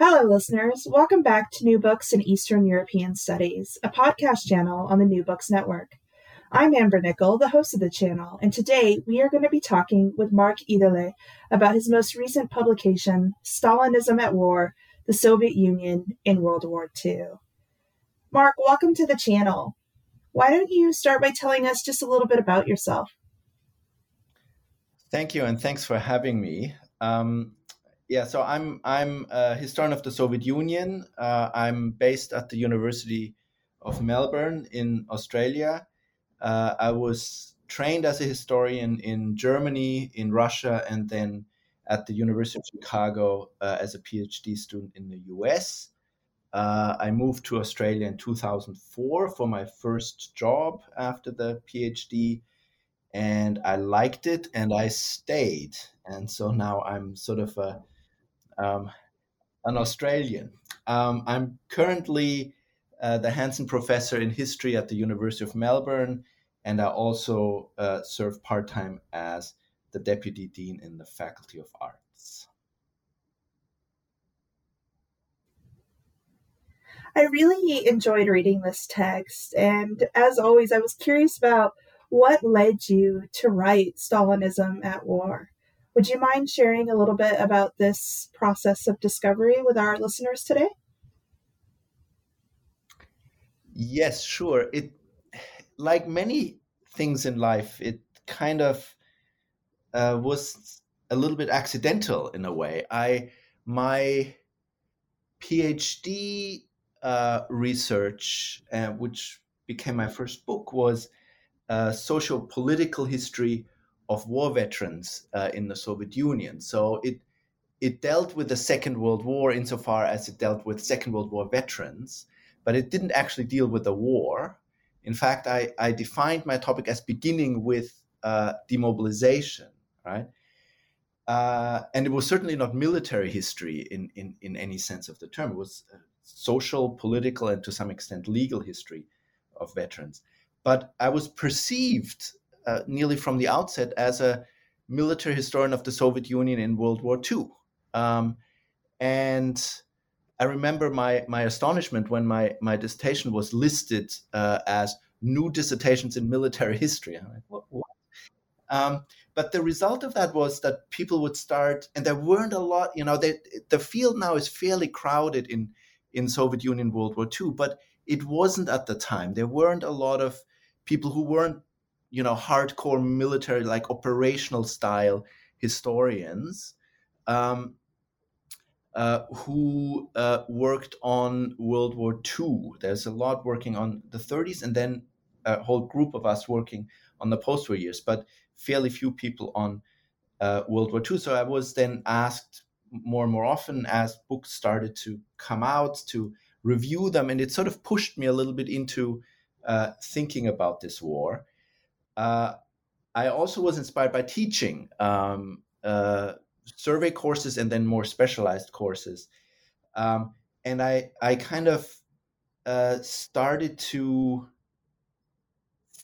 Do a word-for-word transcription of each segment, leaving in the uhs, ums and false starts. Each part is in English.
Hello, listeners. Welcome back to New Books in Eastern European Studies, a podcast channel on the New Books Network. I'm Amber Nickel, the host of the channel, and today we are going to be talking with Mark Edele about his most recent publication, Stalinism at War: The Soviet Union in World War Two. Mark, welcome to the channel. Why don't you start by telling us just a little bit about yourself? Thank you, and thanks for having me. Um, Yeah, so I'm I'm a historian of the Soviet Union. Uh, I'm based at the University of Melbourne in Australia. Uh, I was trained as a historian in Germany, in Russia, and then at the University of Chicago uh, as a PhD student in the U S. Uh, I moved to Australia in two thousand four for my first job after the PhD, and I liked it, and I stayed. And so now I'm sort of a Um, an Australian. Um, I'm currently uh, the Hanson Professor in History at the University of Melbourne, and I also uh, serve part-time as the Deputy Dean in the Faculty of Arts. I really enjoyed reading this text, and as always, I was curious about what led you to write Stalinism at War. Would you mind sharing a little bit about this process of discovery with our listeners today? Yes, sure. It, like many things in life, it kind of uh, was a little bit accidental in a way. I my PhD uh, research, uh, which became my first book, was uh, socio-political history of war veterans uh, in the Soviet Union. So it it dealt with the Second World War insofar as it dealt with Second World War veterans, but it didn't actually deal with the war. In fact, I, I defined my topic as beginning with uh, demobilization, right? Uh, and it was certainly not military history in, in, in any sense of the term. It was social, political, and to some extent legal history of veterans. But I was perceived Uh, nearly from the outset as a military historian of the Soviet Union in World War Two. Um, and I remember my my astonishment when my, my dissertation was listed uh, as new dissertations in military history. I'm like, what? what? Um, but the result of that was that people would start, and there weren't a lot, you know, they, the field now is fairly crowded in, in Soviet Union World War Two, but it wasn't at the time. There weren't a lot of people who weren't, you know, hardcore military, like operational style historians um, uh, who uh, worked on World War Two. There's a lot working on the thirties, and then a whole group of us working on the post-war years, but fairly few people on uh, World War Two. So I was then asked more and more often as books started to come out to review them, and it sort of pushed me a little bit into uh, thinking about this war. Uh, I also was inspired by teaching um, uh, survey courses and then more specialized courses. Um, and I, I kind of uh, started to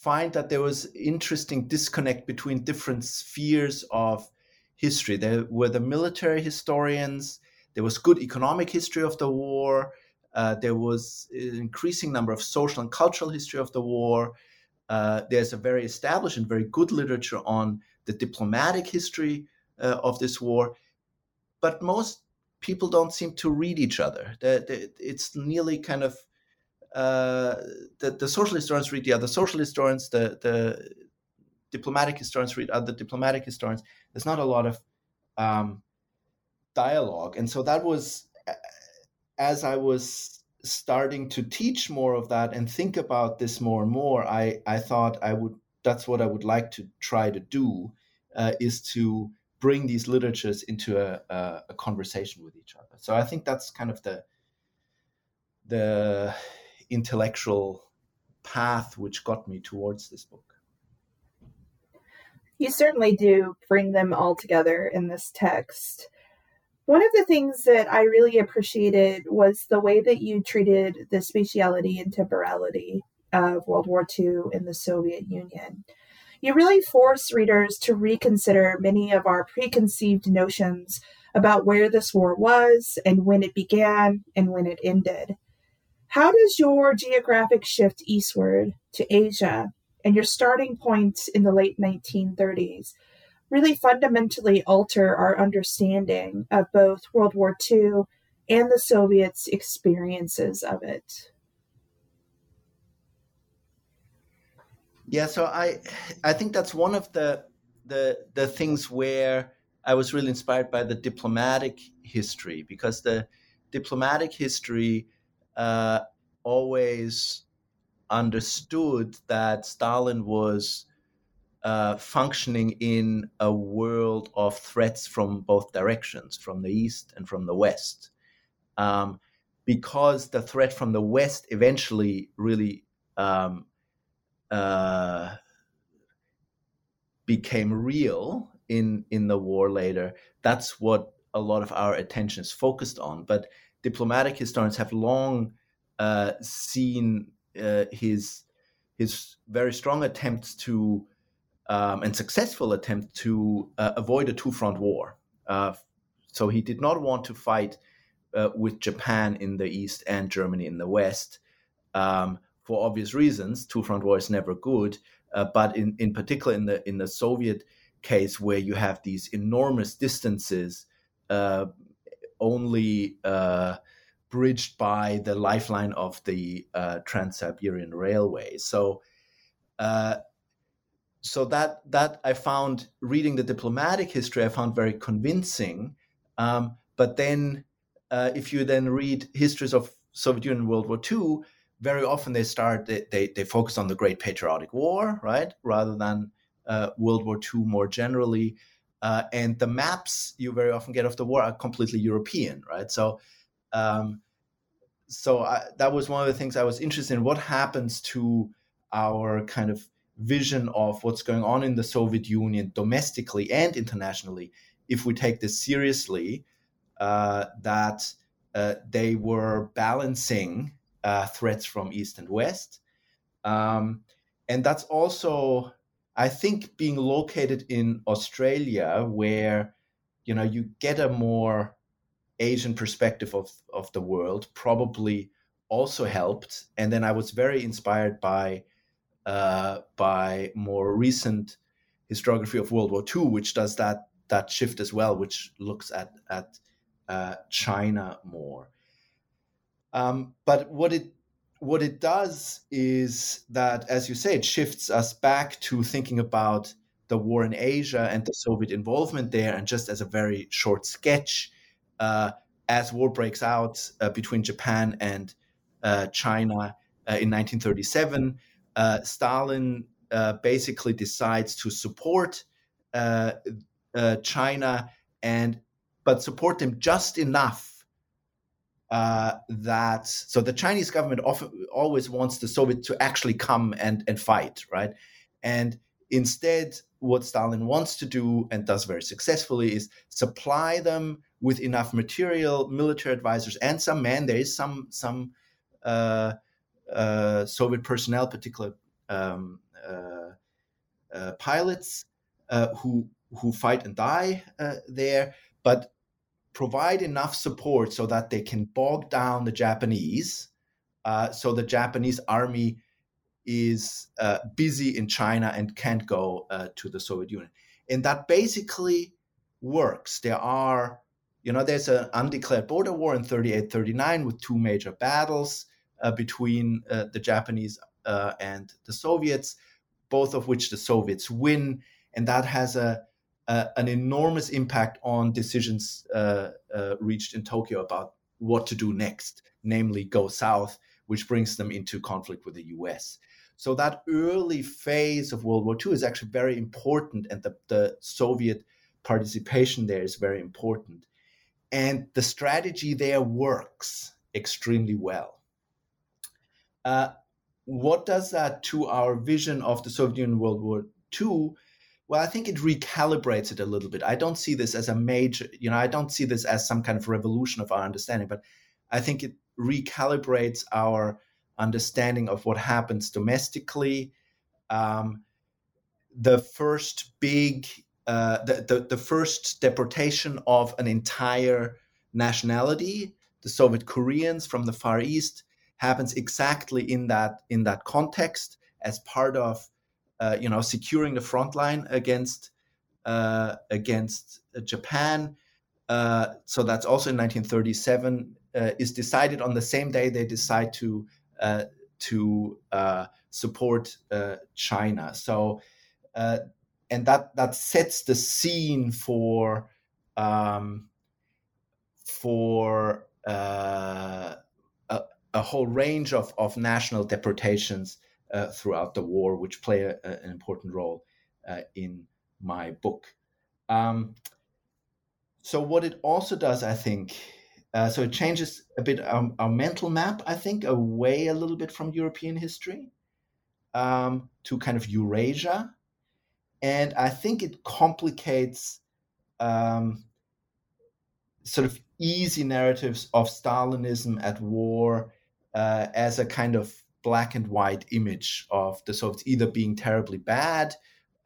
find that there was interesting disconnect between different spheres of history. There were the military historians, there was good economic history of the war, uh, there was an increasing number of social and cultural history of the war. Uh, there's a very established and very good literature on the diplomatic history uh, of this war. But most people don't seem to read each other. It's nearly kind of uh, the, the social historians read the other social historians, the, the diplomatic historians read other diplomatic historians. There's not a lot of um, dialogue. And so that was, as I was starting to teach more of that and think about this more and more, I, I thought I would, that's what I would like to try to do, uh, is to bring these literatures into a, a, a conversation with each other. So I think that's kind of the the intellectual path which got me towards this book. You certainly do bring them all together in this text. One of the things that I really appreciated was the way that you treated the spatiality and temporality of World War Two in the Soviet Union. You really force readers to reconsider many of our preconceived notions about where this war was and when it began and when it ended. How does your geographic shift eastward to Asia and your starting point in the late nineteen thirties really fundamentally alter our understanding of both World War Two and the Soviets' experiences of it? Yeah, so I I think that's one of the the the things where I was really inspired by the diplomatic history, because the diplomatic history uh, always understood that Stalin was uh, functioning in a world of threats from both directions, from the East and from the West, um, because the threat from the West eventually really um, Uh, became real in, in the war later. That's what a lot of our attention is focused on. But diplomatic historians have long uh, seen uh, his his very strong attempts to um, and successful attempt to uh, avoid a two-front war. Uh, so he did not want to fight uh, with Japan in the East and Germany in the West. Um, For obvious reasons, two-front war is never good. Uh, but in, in particular, in the in the Soviet case, where you have these enormous distances, uh, only uh, bridged by the lifeline of the uh, Trans-Siberian Railway. So, uh, so that that I found reading the diplomatic history, I found very convincing. Um, but then, uh, if you then read histories of Soviet Union World War Two. Very often they start, they, they, they focus on the Great Patriotic War, right, rather than uh, World War Two more generally. Uh, and the maps you very often get of the war are completely European, right? So um, so I, that was one of the things I was interested in. What happens to our kind of vision of what's going on in the Soviet Union domestically and internationally if we take this seriously, uh, that uh, they were balancing Uh, threats from East and West. Um, and that's also, I think, being located in Australia, where, you know, you get a more Asian perspective of, of the world, probably also helped. And then I was very inspired by, uh, by more recent historiography of World War Two, which does that that shift as well, which looks at, at uh, China more. Um, but what it what it does is that, as you say, it shifts us back to thinking about the war in Asia and the Soviet involvement there. And just as a very short sketch, uh, as war breaks out uh, between Japan and uh, China uh, in nineteen thirty-seven, uh, Stalin uh, basically decides to support uh, uh, China and but support them just enough. Uh, that so the Chinese government often always wants the Soviet to actually come and, and fight, right? And instead, what Stalin wants to do and does very successfully is supply them with enough material, military advisors, and some men. There is some some uh, uh, Soviet personnel, particularly um, uh, uh, pilots, uh, who who fight and die uh, there, but provide enough support so that they can bog down the Japanese. Uh, so the Japanese army is uh, busy in China and can't go uh, to the Soviet Union. And that basically works. There are You know, there's an undeclared border war in thirty-eight thirty-nine with two major battles uh, between uh, the Japanese uh, and the Soviets, both of which the Soviets win. And that has a, a an enormous impact on decisions uh, uh, reached in Tokyo about what to do next, namely go south, which brings them into conflict with the U S. So that early phase of World War Two is actually very important, and the, the Soviet participation there is very important. And the strategy there works extremely well. Uh, what does that do to our vision of the Soviet Union in World War Two? Well, I think it recalibrates it a little bit. I don't see this as a major, you know, I don't see this as some kind of revolution of our understanding, but I think it recalibrates our understanding of what happens domestically. Um, the first big Uh, the, the, the first deportation of an entire nationality, the Soviet Koreans from the Far East, happens exactly in that in that context as part of uh, you know securing the front line against uh, against Japan. Uh, so that's also in nineteen thirty-seven uh, is decided on the same day they decide to uh, to uh, support uh, China. So. Uh, And that, that sets the scene for um, for uh, a, a whole range of, of national deportations uh, throughout the war, which play a, a, an important role uh, in my book. Um, so what it also does, I think, uh, so it changes a bit our, our mental map, I think, away a little bit from European history um, to kind of Eurasia. And I think it complicates um, sort of easy narratives of Stalinism at war uh, as a kind of black and white image of the Soviets either being terribly bad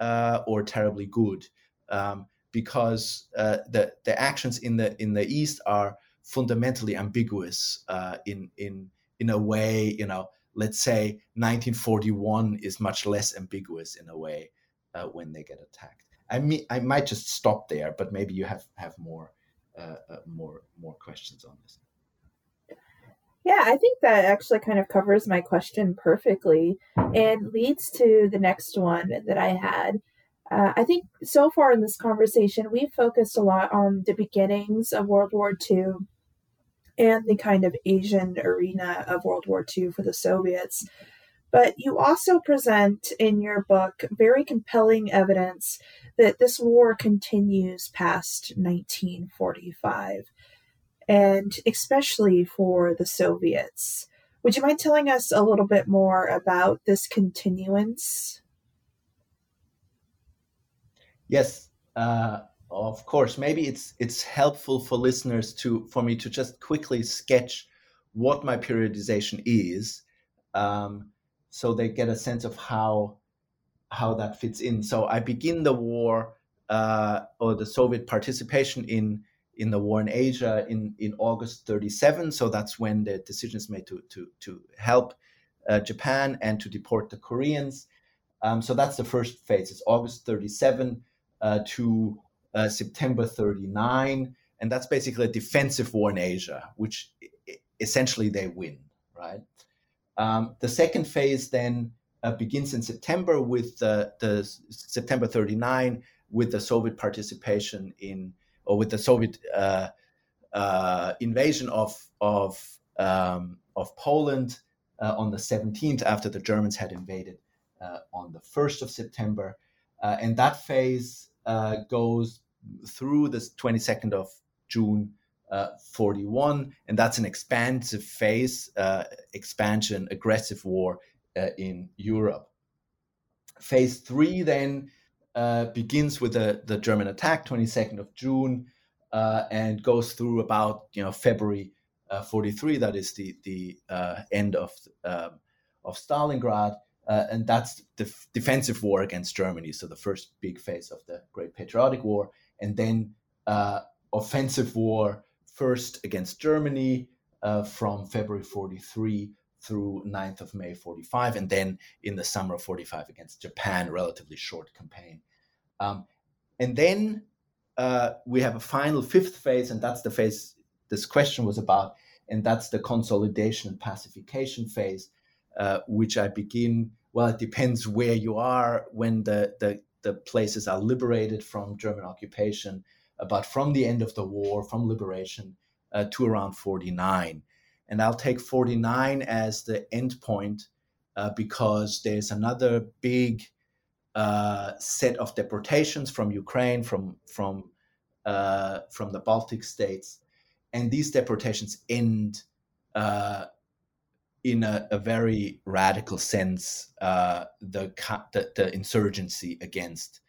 uh, or terribly good, um, because uh, the the actions in the in the East are fundamentally ambiguous uh, in in in a way. You know, let's say nineteen forty-one is much less ambiguous in a way. Uh, when they get attacked, I mean, I might just stop there, but maybe you have have more, uh, uh, more, more questions on this. Yeah, I think that actually kind of covers my question perfectly, and leads to the next one that I had. Uh, I think so far in this conversation, we've focused a lot on the beginnings of World War Two, and the kind of Asian arena of World War Two for the Soviets. But you also present in your book very compelling evidence that this war continues past nineteen forty-five, and especially for the Soviets. Would you mind telling us a little bit more about this continuance? Yes, uh, of course. Maybe it's it's helpful for listeners to for me to just quickly sketch what my periodization is. Um, So they get a sense of how how that fits in. So I begin the war uh, or the Soviet participation in in the war in Asia in, in August thirty-seven. So that's when the decision is made to to to help uh, Japan and to deport the Koreans. Um, so that's the first phase. It's August thirty-seven uh, to uh, September thirty-nine, and that's basically a defensive war in Asia, which essentially they win, right? Um, the second phase then uh, begins in September with the, the September thirty-nine with the Soviet participation in, or with the Soviet uh, uh, invasion of of um, of Poland uh, on the seventeenth after the Germans had invaded uh, on the first of September, uh, and that phase uh, goes through the twenty-second of June. Uh, forty-one, and that's an expansive phase, uh, expansion, aggressive war uh, in Europe. Phase three then uh, begins with the, the German attack, twenty-second of June, uh, and goes through about you know February uh, forty-three. That is the the uh, end of um, of Stalingrad, uh, and that's the f- defensive war against Germany. So the first big phase of the Great Patriotic War, and then uh, offensive war. First against Germany uh, from February forty-three through ninth of May forty-five, and then in the summer of forty-five against Japan, relatively short campaign. Um, and then uh, we have a final fifth phase, and that's the phase this question was about, and that's the consolidation and pacification phase, uh, which I begin, well, it depends where you are when the, the, the places are liberated from German occupation, about from the end of the war, from liberation uh, to around forty-nine. And I'll take forty-nine as the end point uh, because there's another big uh, set of deportations from Ukraine, from from uh, from the Baltic states. And these deportations end uh, in a, a very radical sense, uh, the, the, the insurgency against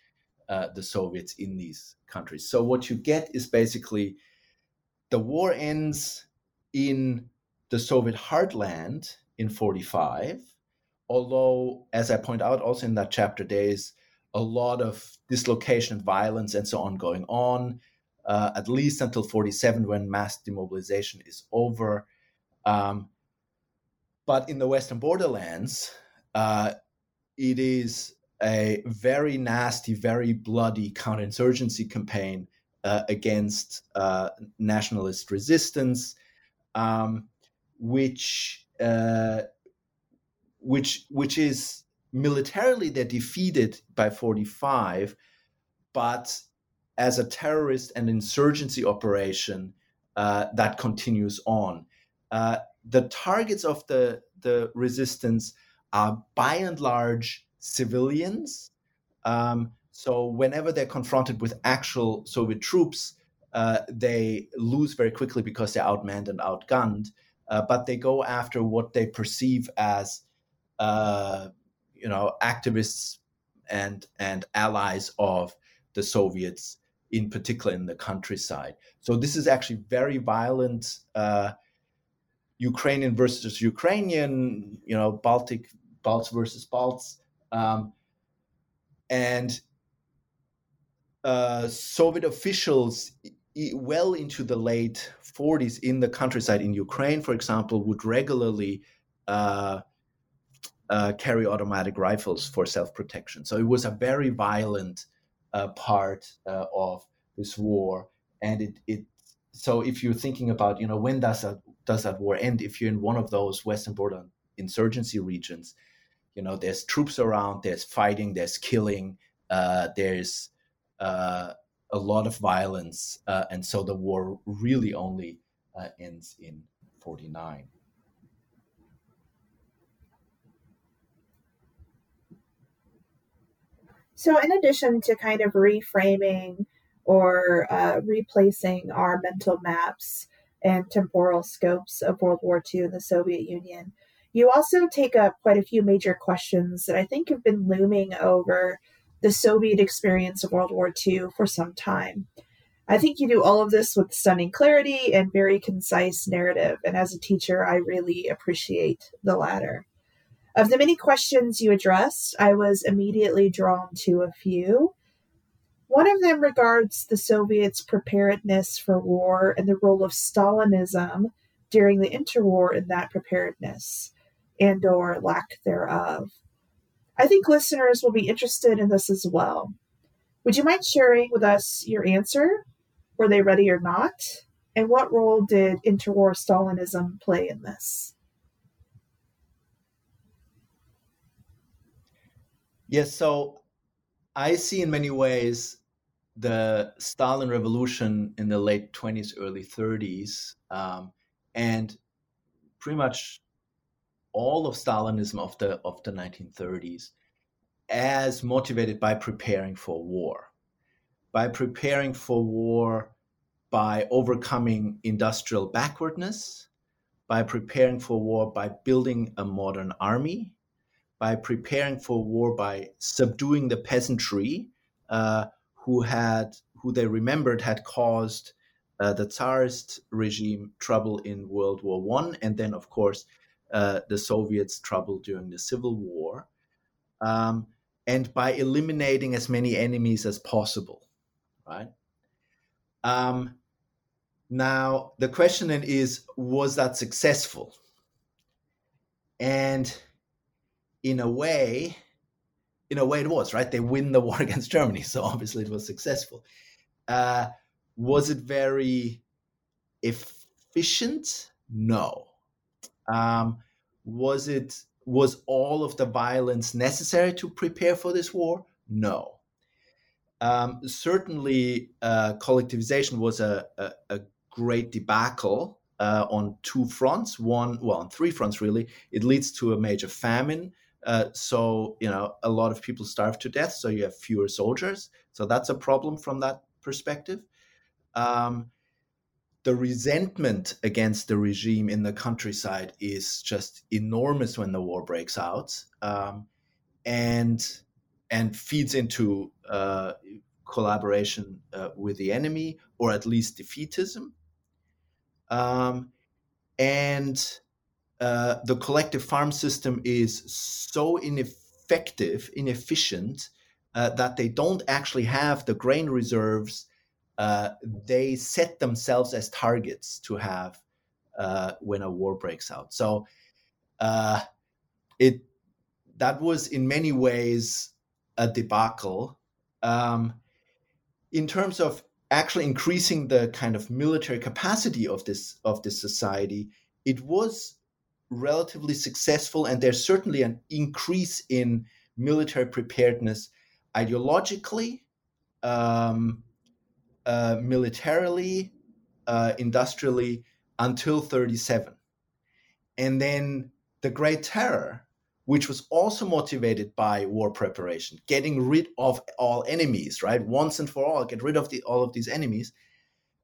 uh, the Soviets in these countries. So what you get is basically the war ends in the Soviet heartland in forty-five, although, as I point out also in that chapter, there's a lot of dislocation, violence, and so on going on. Uh, at least until forty-seven, when mass demobilization is over. Um, but in the Western borderlands, uh, it is a very nasty, very bloody counterinsurgency campaign uh, against uh, nationalist resistance, um, which uh, which which is militarily they're defeated by forty-five, but as a terrorist and insurgency operation uh, that continues on. Uh, the targets of the, the resistance are by and large civilians. Um, so whenever they're confronted with actual Soviet troops, uh, they lose very quickly because they're outmanned and outgunned, uh, but they go after what they perceive as uh, you know, activists and, and allies of the Soviets, in particular in the countryside. So this is actually very violent, uh, Ukrainian versus Ukrainian, you know, Baltic, Balts versus Balts. Um, and uh, Soviet officials well into the late forties in the countryside in Ukraine, for example, would regularly uh, uh, carry automatic rifles for self-protection. So it was a very violent Uh, part uh, of this war, and it, it so if you're thinking about, you know, when does that does that war end, if you're in one of those Western border insurgency regions, you know, there's troops around, there's fighting, there's killing, uh, there's uh, a lot of violence, uh, and so the war really only uh, ends in forty-nine. So in addition to kind of reframing or uh, replacing our mental maps and temporal scopes of World War Two and the Soviet Union, you also take up quite a few major questions that I think have been looming over the Soviet experience of World War Two for some time. I think you do all of this with stunning clarity and very concise narrative. And as a teacher, I really appreciate the latter. Of the many questions you addressed, I was immediately drawn to a few. One of them regards the Soviets' preparedness for war and the role of Stalinism during the interwar in that preparedness and or lack thereof. I think listeners will be interested in this as well. Would you mind sharing with us your answer? Were they ready or not? And what role did interwar Stalinism play in this? Yes, so I see in many ways the Stalin revolution in the late twenties, early thirties, um, and pretty much all of Stalinism of the of the nineteen thirties as motivated by preparing for war, by preparing for war, by overcoming industrial backwardness, by preparing for war, by building a modern army, by preparing for war, by subduing the peasantry, uh, who had, who they remembered had caused uh, the Tsarist regime trouble in World War One, and then, of course, uh, the Soviets' trouble during the Civil War, um, and by eliminating as many enemies as possible, right? Um, now, the question then is, was that successful? And In a way, in a way it was, right? They win the war against Germany, so obviously it was successful. Uh, was it very efficient? No. Um, was it was all of the violence necessary to prepare for this war? No. Um, certainly, uh, collectivization was a, a, a great debacle uh, on two fronts. One, well, on three fronts really. It leads to a major famine. Uh, so, you know, a lot of people starve to death, so you have fewer soldiers. So that's a problem from that perspective. Um, the resentment against the regime in the countryside is just enormous when the war breaks out, um, and and feeds into uh, collaboration uh, with the enemy, or at least defeatism. Um, and... Uh, the collective farm system is so ineffective, inefficient, uh, that they don't actually have the grain reserves. Uh, they set themselves as targets to have uh, when a war breaks out. So uh, it that was in many ways a debacle. Um, in terms of actually increasing the kind of military capacity of this of this society, it was relatively successful, and there's certainly an increase in military preparedness ideologically, um, uh, militarily, uh, industrially, until thirty-seven. And then the Great Terror, which was also motivated by war preparation, getting rid of all enemies, right? Once and for all, get rid of the, all of these enemies,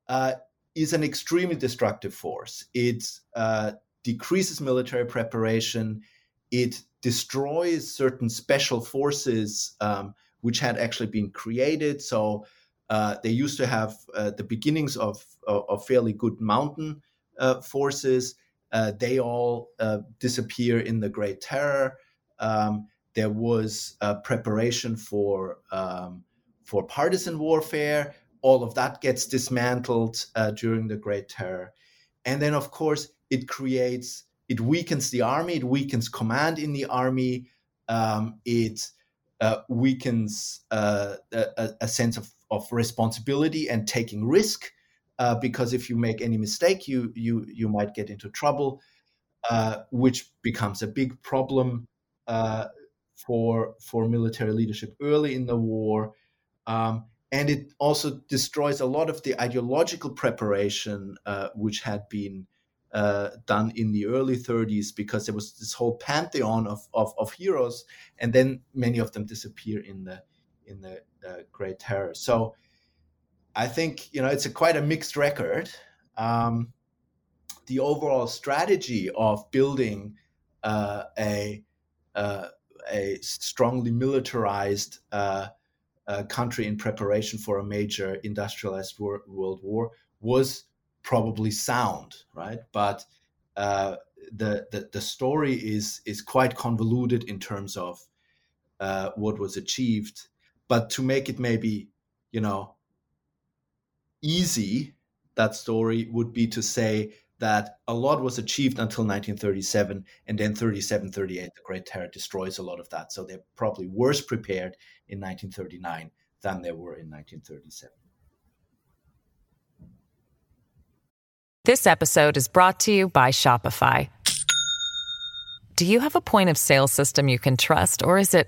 uh, is an extremely destructive force. It's uh, decreases military preparation. It destroys certain special forces um, which had actually been created. So uh, they used to have uh, the beginnings of, of, of fairly good mountain uh, forces. Uh, they all uh, disappear in the Great Terror. Um, there was uh, preparation for um, for partisan warfare. All of that gets dismantled uh, during the Great Terror. And then, of course, it creates, it weakens the army, it weakens command in the army, um, it uh, weakens uh, a, a sense of, of responsibility and taking risk, uh, because if you make any mistake, you you you might get into trouble, uh, which becomes a big problem uh, for for military leadership early in the war. Um, and it also destroys a lot of the ideological preparation uh, which had been Uh, done in the early thirties, because there was this whole pantheon of, of, of heroes, and then many of them disappear in the in the uh, Great Terror. So I think, you know, it's a quite a mixed record. Um, the overall strategy of building uh, a uh, a strongly militarized uh, uh, country in preparation for a major industrialized war, world war was probably sound, right? But uh, the, the the story is is quite convoluted in terms of uh, what was achieved. But to make it maybe, you know, easy, that story would be to say that a lot was achieved until nineteen thirty-seven, and then thirty-seven, thirty-eight, the Great Terror destroys a lot of that. So they're probably worse prepared in nineteen thirty-nine than they were in nineteen thirty-seven. This episode is brought to you by Shopify. Do you have a point of sale system you can trust, or is it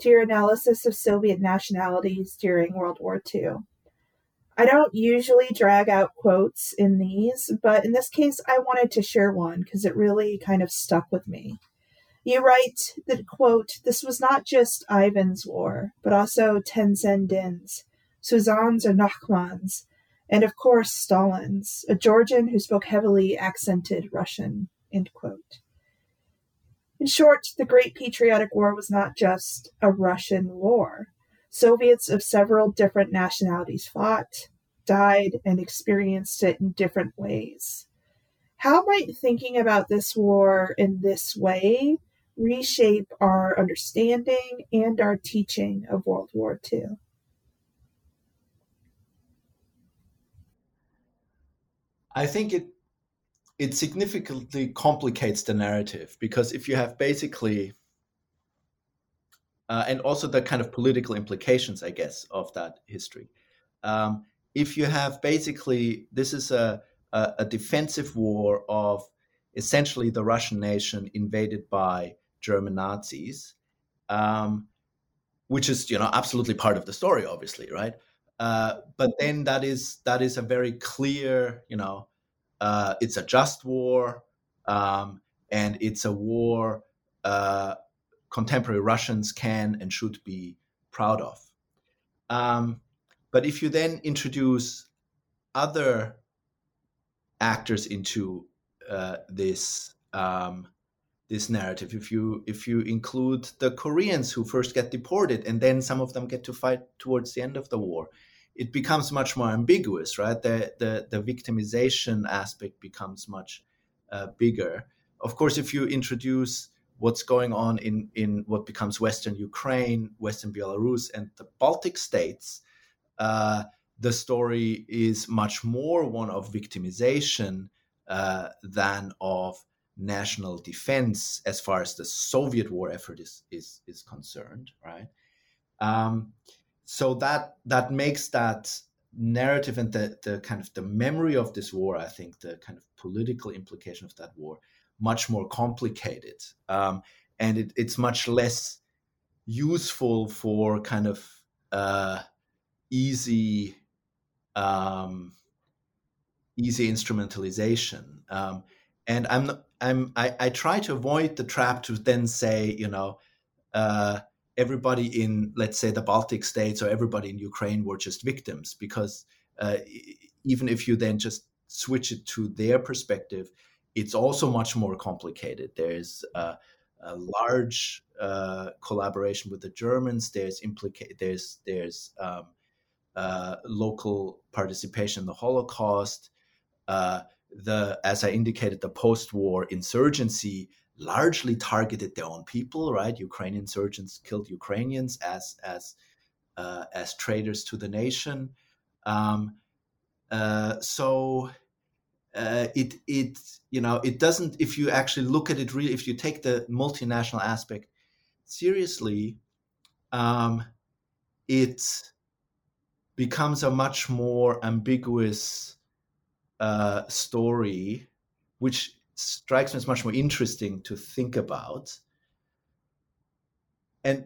to your analysis of Soviet nationalities during World War Two. I don't usually drag out quotes in these, but in this case, I wanted to share one because it really kind of stuck with me. You write that, quote, "This was not just Ivan's war, but also Tendzendin's, Suzanne's or Nachman's, and of course Stalin's, a Georgian who spoke heavily accented Russian." End quote. In short, the Great Patriotic War was not just a Russian war. Soviets of several different nationalities fought, died and experienced it in different ways. How might thinking about this war in this way reshape our understanding and our teaching of World War Two? I think it it significantly complicates the narrative, because if you have basically, uh, and also the kind of political implications, I guess, of that history. Um, if you have basically, this is a, a, a defensive war of essentially the Russian nation invaded by German Nazis, um, which is, you know, absolutely part of the story, obviously, right? Uh, but then that is that is a very clear, you know, uh, it's a just war, um, and it's a war uh, contemporary Russians can and should be proud of. Um, but if you then introduce other actors into uh, this um, this narrative, if you if you include the Koreans who first get deported and then some of them get to fight towards the end of the war, it becomes much more ambiguous, right? The the, the victimization aspect becomes much uh, bigger. Of course, if you introduce what's going on in, in what becomes Western Ukraine, Western Belarus, and the Baltic states, uh, the story is much more one of victimization uh, than of national defense as far as the Soviet war effort is is, is concerned, right? Um, So that that makes that narrative and the, the kind of the memory of this war, I think, the kind of political implication of that war, much more complicated. Um, and it, it's much less useful for kind of uh, easy, um, easy instrumentalization. Um, and I'm I'm I, I try to avoid the trap to then say, you know, Uh, everybody in, let's say, the Baltic states or everybody in Ukraine were just victims, because uh, even if you then just switch it to their perspective, it's also much more complicated. There's uh, a large uh, collaboration with the Germans. There's implica- There's there's um, uh, local participation in the Holocaust. Uh, the, as I indicated, the post-war insurgency largely targeted their own people, right? Ukrainian insurgents killed Ukrainians as as uh, as traitors to the nation. Um, uh, so uh, it it you know it doesn't. If you actually look at it really, if you take the multinational aspect seriously, um, it becomes a much more ambiguous uh, story, which strikes me as much more interesting to think about. And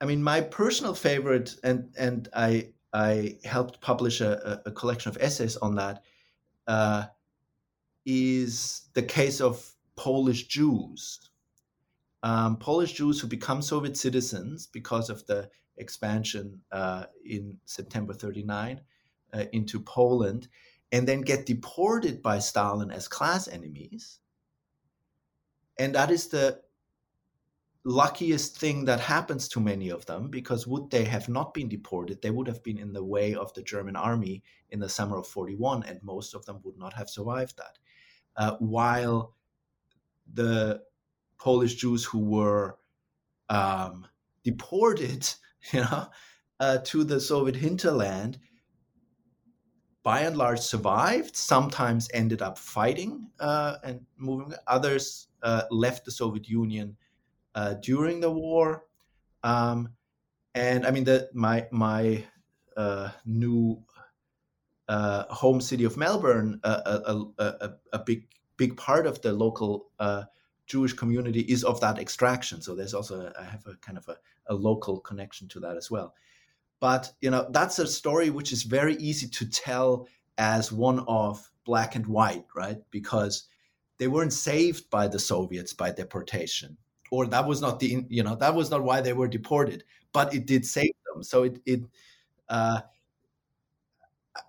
I mean, my personal favorite, and and I I helped publish a, a collection of essays on that, uh, is the case of Polish Jews. Um, Polish Jews who become Soviet citizens because of the expansion uh, in September thirty-nine uh, into Poland, and then get deported by Stalin as class enemies. And that is the luckiest thing that happens to many of them, because would they have not been deported, they would have been in the way of the German army in the summer of forty-one, and most of them would not have survived that. Uh, while the Polish Jews who were um, deported, you know, uh, to the Soviet hinterland, by and large survived, sometimes ended up fighting uh, and moving. Others uh, left the Soviet Union uh, during the war. Um, and I mean, the, my my uh, new uh, home city of Melbourne, uh, a, a, a, a big big part of the local uh, Jewish community is of that extraction. So there's also, a, I have a kind of a, a local connection to that as well. But, you know, that's a story which is very easy to tell as one of black and white, right? Because they weren't saved by the Soviets by deportation, or that was not the, you know, that was not why they were deported, but it did save them. So it, it uh,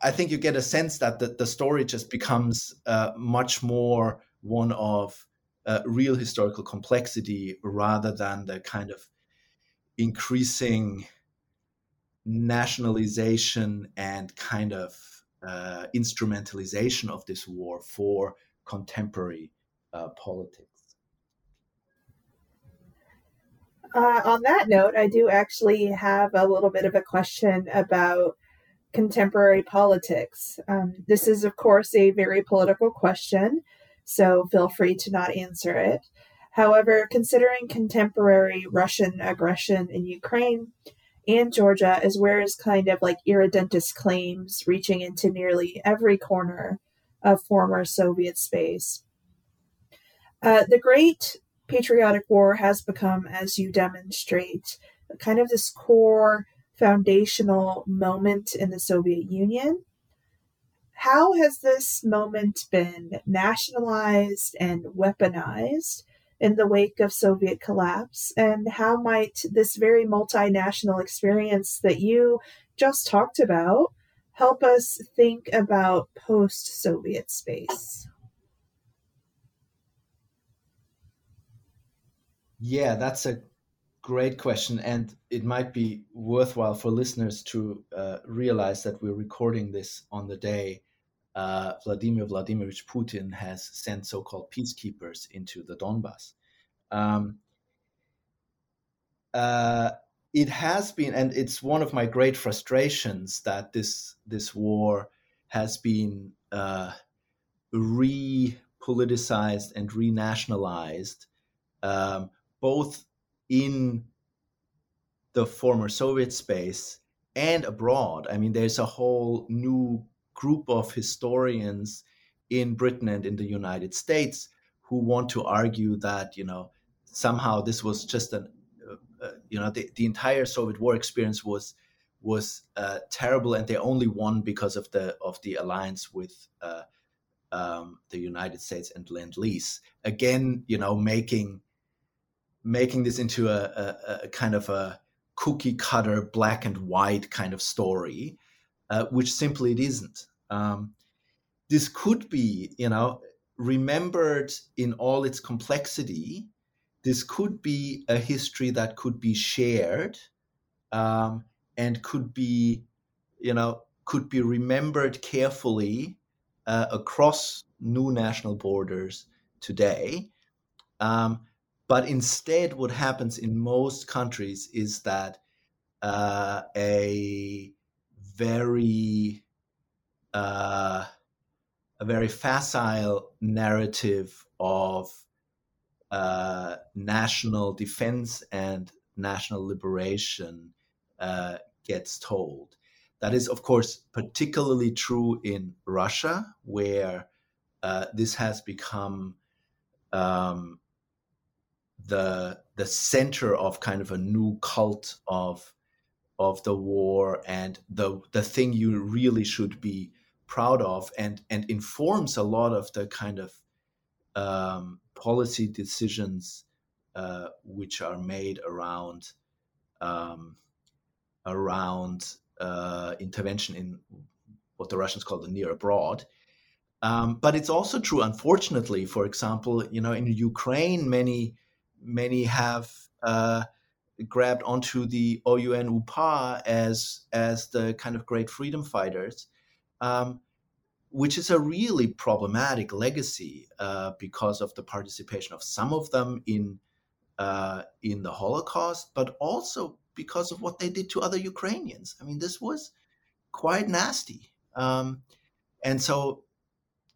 I think you get a sense that the, the story just becomes uh, much more one of uh, real historical complexity rather than the kind of increasing nationalization and kind of uh, instrumentalization of this war for contemporary uh, politics. Uh, on that note, I do actually have a little bit of a question about contemporary politics. Um, this is, of course, a very political question, so feel free to not answer it. However, considering contemporary Russian aggression in Ukraine and Georgia, as well as kind of like irredentist claims reaching into nearly every corner of former Soviet space, uh, the Great Patriotic War has become, as you demonstrate, kind of this core foundational moment in the Soviet Union. How has this moment been nationalized and weaponized in the wake of Soviet collapse? And how might this very multinational experience that you just talked about help us think about post-Soviet space? Yeah, that's a great question. And it might be worthwhile for listeners to uh, realize that we're recording this on the day Uh, Vladimir Vladimirovich Putin has sent so-called peacekeepers into the Donbass. Um, uh, it has been, and it's one of my great frustrations that this this war has been uh, re-politicized and re-nationalized, um, both in the former Soviet space and abroad. I mean, there's a whole new group of historians in Britain and in the United States who want to argue that, you know, somehow this was just an, uh, uh, you know, the, the entire Soviet war experience was was uh, terrible, and they only won because of the of the alliance with uh, um, the United States and Lend-Lease. Again, you know, making making this into a, a, a kind of a cookie cutter black and white kind of story. Uh, which simply it isn't. Um, this could be, you know, remembered in all its complexity. This could be a history that could be shared um, and could be, you know, could be remembered carefully uh, across new national borders today. Um, but instead, what happens in most countries is that uh, a very uh, a very facile narrative of uh, national defense and national liberation uh, gets told. That is, of course, particularly true in Russia, where uh, this has become um, the the center of kind of a new cult of of the war and the the thing you really should be proud of, and and informs a lot of the kind of um, policy decisions uh, which are made around um, around uh, intervention in what the Russians call the near abroad. Um, but it's also true, unfortunately, for example, you know, in Ukraine, many many have. Uh, grabbed onto the O U N U P A as as the kind of great freedom fighters, um, which is a really problematic legacy uh, because of the participation of some of them in uh, in the Holocaust, but also because of what they did to other Ukrainians. I mean, this was quite nasty. Um, and so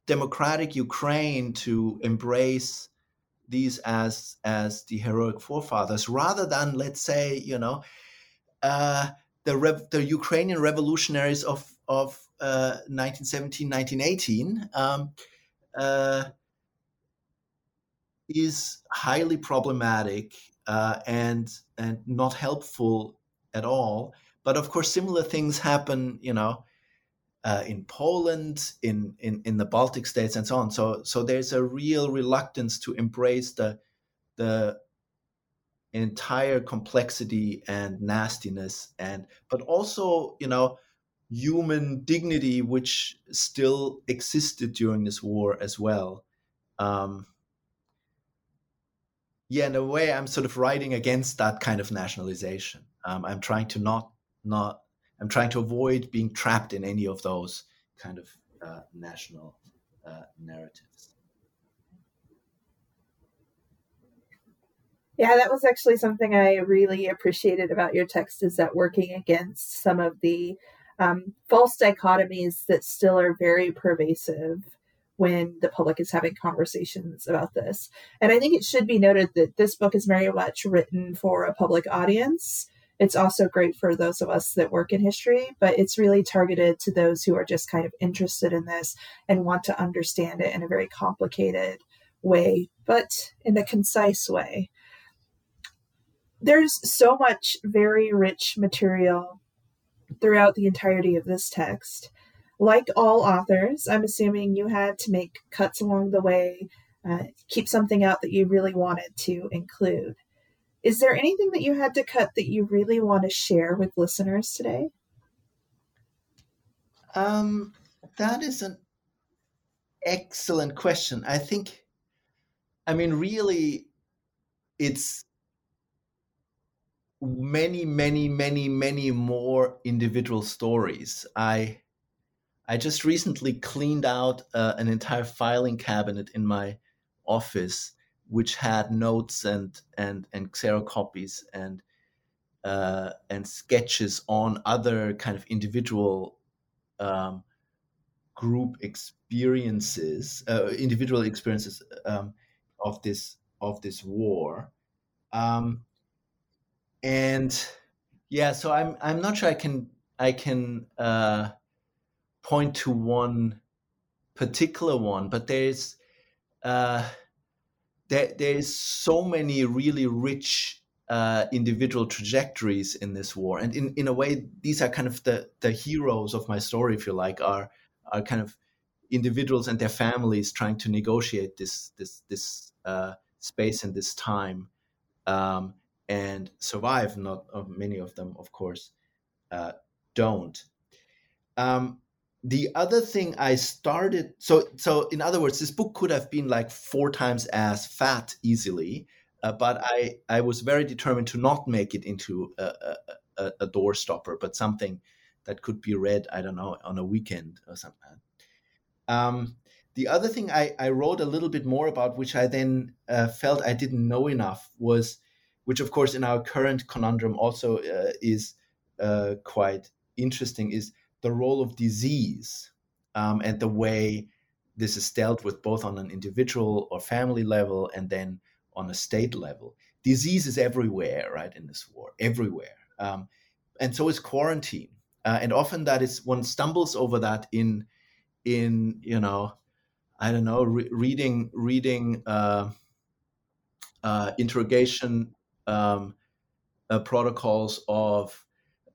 democratic Ukraine to embrace these as as the heroic forefathers, rather than, let's say, you know, uh, the rev- the Ukrainian revolutionaries of of uh, nineteen seventeen, nineteen eighteen, um, uh, is highly problematic uh, and and not helpful at all. But of course, similar things happen, you know, uh, in Poland, in, in, in the Baltic states, and so on. So so there's a real reluctance to embrace the the entire complexity and nastiness, and but also, you know, human dignity, which still existed during this war as well. Um, yeah, in a way, I'm sort of riding against that kind of nationalization. Um, I'm trying to not not. I'm trying to avoid being trapped in any of those kind of uh, national uh, narratives. Yeah, that was actually something I really appreciated about your text, is that working against some of the um, false dichotomies that still are very pervasive when the public is having conversations about this. And I think it should be noted that this book is very much written for a public audience. It's also great for those of us that work in history, but it's really targeted to those who are just kind of interested in this and want to understand it in a very complicated way, but in a concise way. There's so much very rich material throughout the entirety of this text. Like all authors, I'm assuming you had to make cuts along the way, uh, keep something out that you really wanted to include. Is there anything that you had to cut that you really want to share with listeners today? Um, that is an excellent question. I think, I mean, really, it's many, many, many, many more individual stories. I... I just recently cleaned out uh, an entire filing cabinet in my office, which had notes and and and xerocopies and uh, and sketches on other kind of individual um, group experiences, uh, individual experiences um, of this of this war, um, and yeah. So I'm I'm not sure I can I can. Uh, point to one particular one, but there's uh, there there's so many really rich uh, individual trajectories in this war, and in, in a way, these are kind of the, the heroes of my story, if you like, are are kind of individuals and their families trying to negotiate this this this uh, space and this time, um, and survive. Not uh, many of them, of course, uh, don't. Um, The other thing I started, so so in other words, this book could have been like four times as fat easily, uh, but I, I was very determined to not make it into a, a, a doorstopper, but something that could be read, I don't know, on a weekend or something. Um, the other thing I, I wrote a little bit more about, which I then uh, felt I didn't know enough, was, which of course in our current conundrum also uh, is uh, quite interesting, is the role of disease um, and the way this is dealt with both on an individual or family level and then on a state level. Disease is everywhere, right, in this war, everywhere. Um, and so is quarantine. Uh, and often that is, one stumbles over that in, in you know, I don't know, re- reading, reading uh, uh, interrogation um, uh, protocols of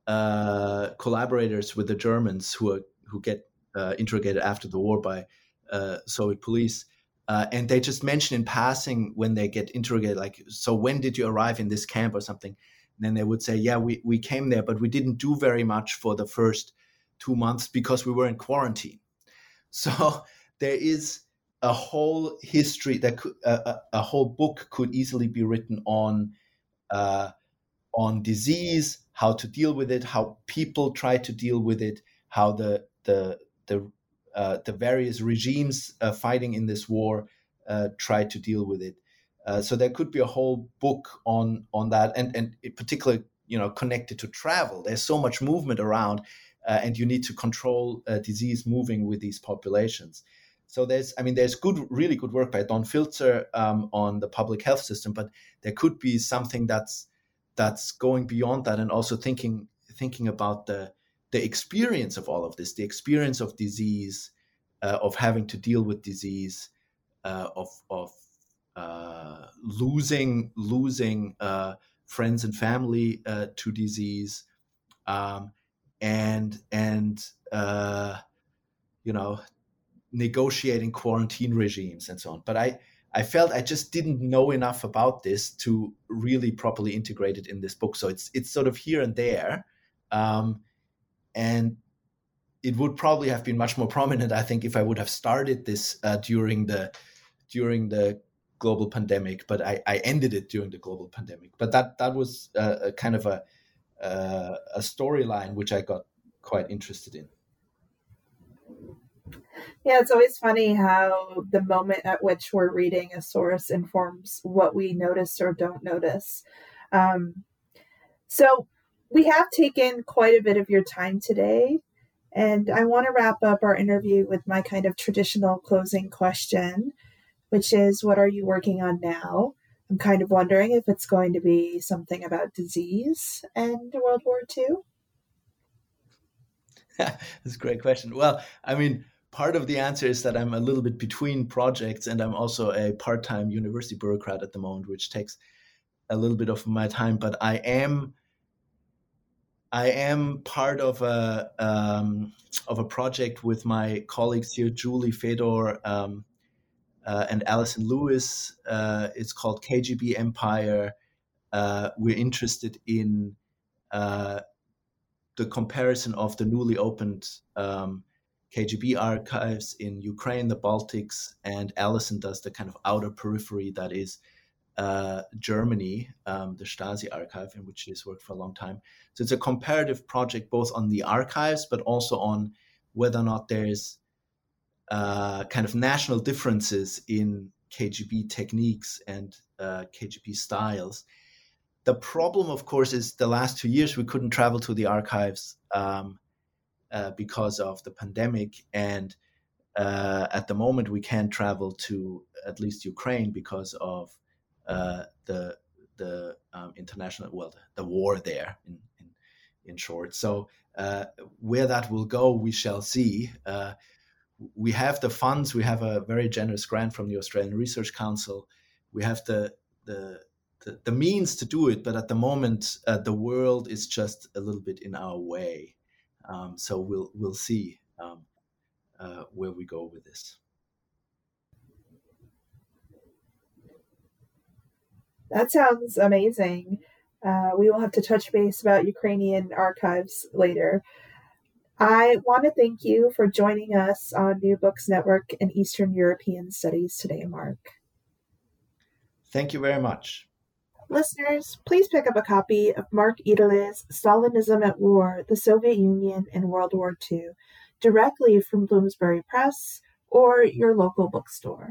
uh collaborators with the Germans who are, who get uh, interrogated after the war by uh Soviet police, uh, and they just mention in passing when they get interrogated, like, so when did you arrive in this camp or something, and then they would say, yeah, we we came there, but we didn't do very much for the first two months because we were in quarantine. So there is a whole history that could, uh, a, a whole book could easily be written on uh on disease, how to deal with it, how people try to deal with it, how the the the uh, the various regimes uh, fighting in this war uh, try to deal with it. Uh, so there could be a whole book on on that, and and particularly, you know, connected to travel. There's so much movement around, uh, and you need to control uh, disease moving with these populations. So there's, I mean, there's good, really good work by Don Filtzer um, on the public health system, but there could be something that's that's going beyond that, and also thinking thinking about the the experience of all of this, the experience of disease, uh, of having to deal with disease, uh, of of uh, losing losing uh, friends and family uh, to disease, um, and and uh, you know, negotiating quarantine regimes and so on. But I. I felt I just didn't know enough about this to really properly integrate it in this book. So it's it's sort of here and there. Um, and it would probably have been much more prominent, I think, if I would have started this uh, during the during the global pandemic, but I, I ended it during the global pandemic. But that that was uh, a kind of a, uh, a storyline which I got quite interested in. Yeah, it's always funny how the moment at which we're reading a source informs what we notice or don't notice. Um, so we have taken quite a bit of your time today, and I want to wrap up our interview with my kind of traditional closing question, which is, what are you working on now? I'm kind of wondering if it's going to be something about disease and World War Two. That's a great question. Well, I mean, part of the answer is that I'm a little bit between projects, and I'm also a part-time university bureaucrat at the moment, which takes a little bit of my time. But I am, I am part of a um, of a project with my colleagues here, Julie Fedor um, uh, and Alison Lewis. Uh, it's called K G B Empire. Uh, we're interested in uh, the comparison of the newly opened Um, K G B archives in Ukraine, the Baltics, and Alison does the kind of outer periphery that is uh, Germany, um, the Stasi archive, in which she has worked for a long time. So it's a comparative project both on the archives, but also on whether or not there's uh, kind of national differences in K G B techniques and uh, K G B styles. The problem, of course, is the last two years we couldn't travel to the archives um, Uh, because of the pandemic, and uh, at the moment we can't travel to at least Ukraine because of uh, the the um, international, well, the, the war there in, in, in short. So uh, where that will go, we shall see. Uh, we have the funds. We have a very generous grant from the Australian Research Council. We have the the the, the means to do it, but at the moment uh, the world is just a little bit in our way. Um, so we'll we'll see um, uh, where we go with this. That sounds amazing. Uh, we will have to touch base about Ukrainian archives later. I want to thank you for joining us on New Books Network and Eastern European Studies today, Mark. Thank you very much. Listeners, please pick up a copy of Mark Edele's Stalinism at War: The Soviet Union in World War Two directly from Bloomsbury Press or your local bookstore.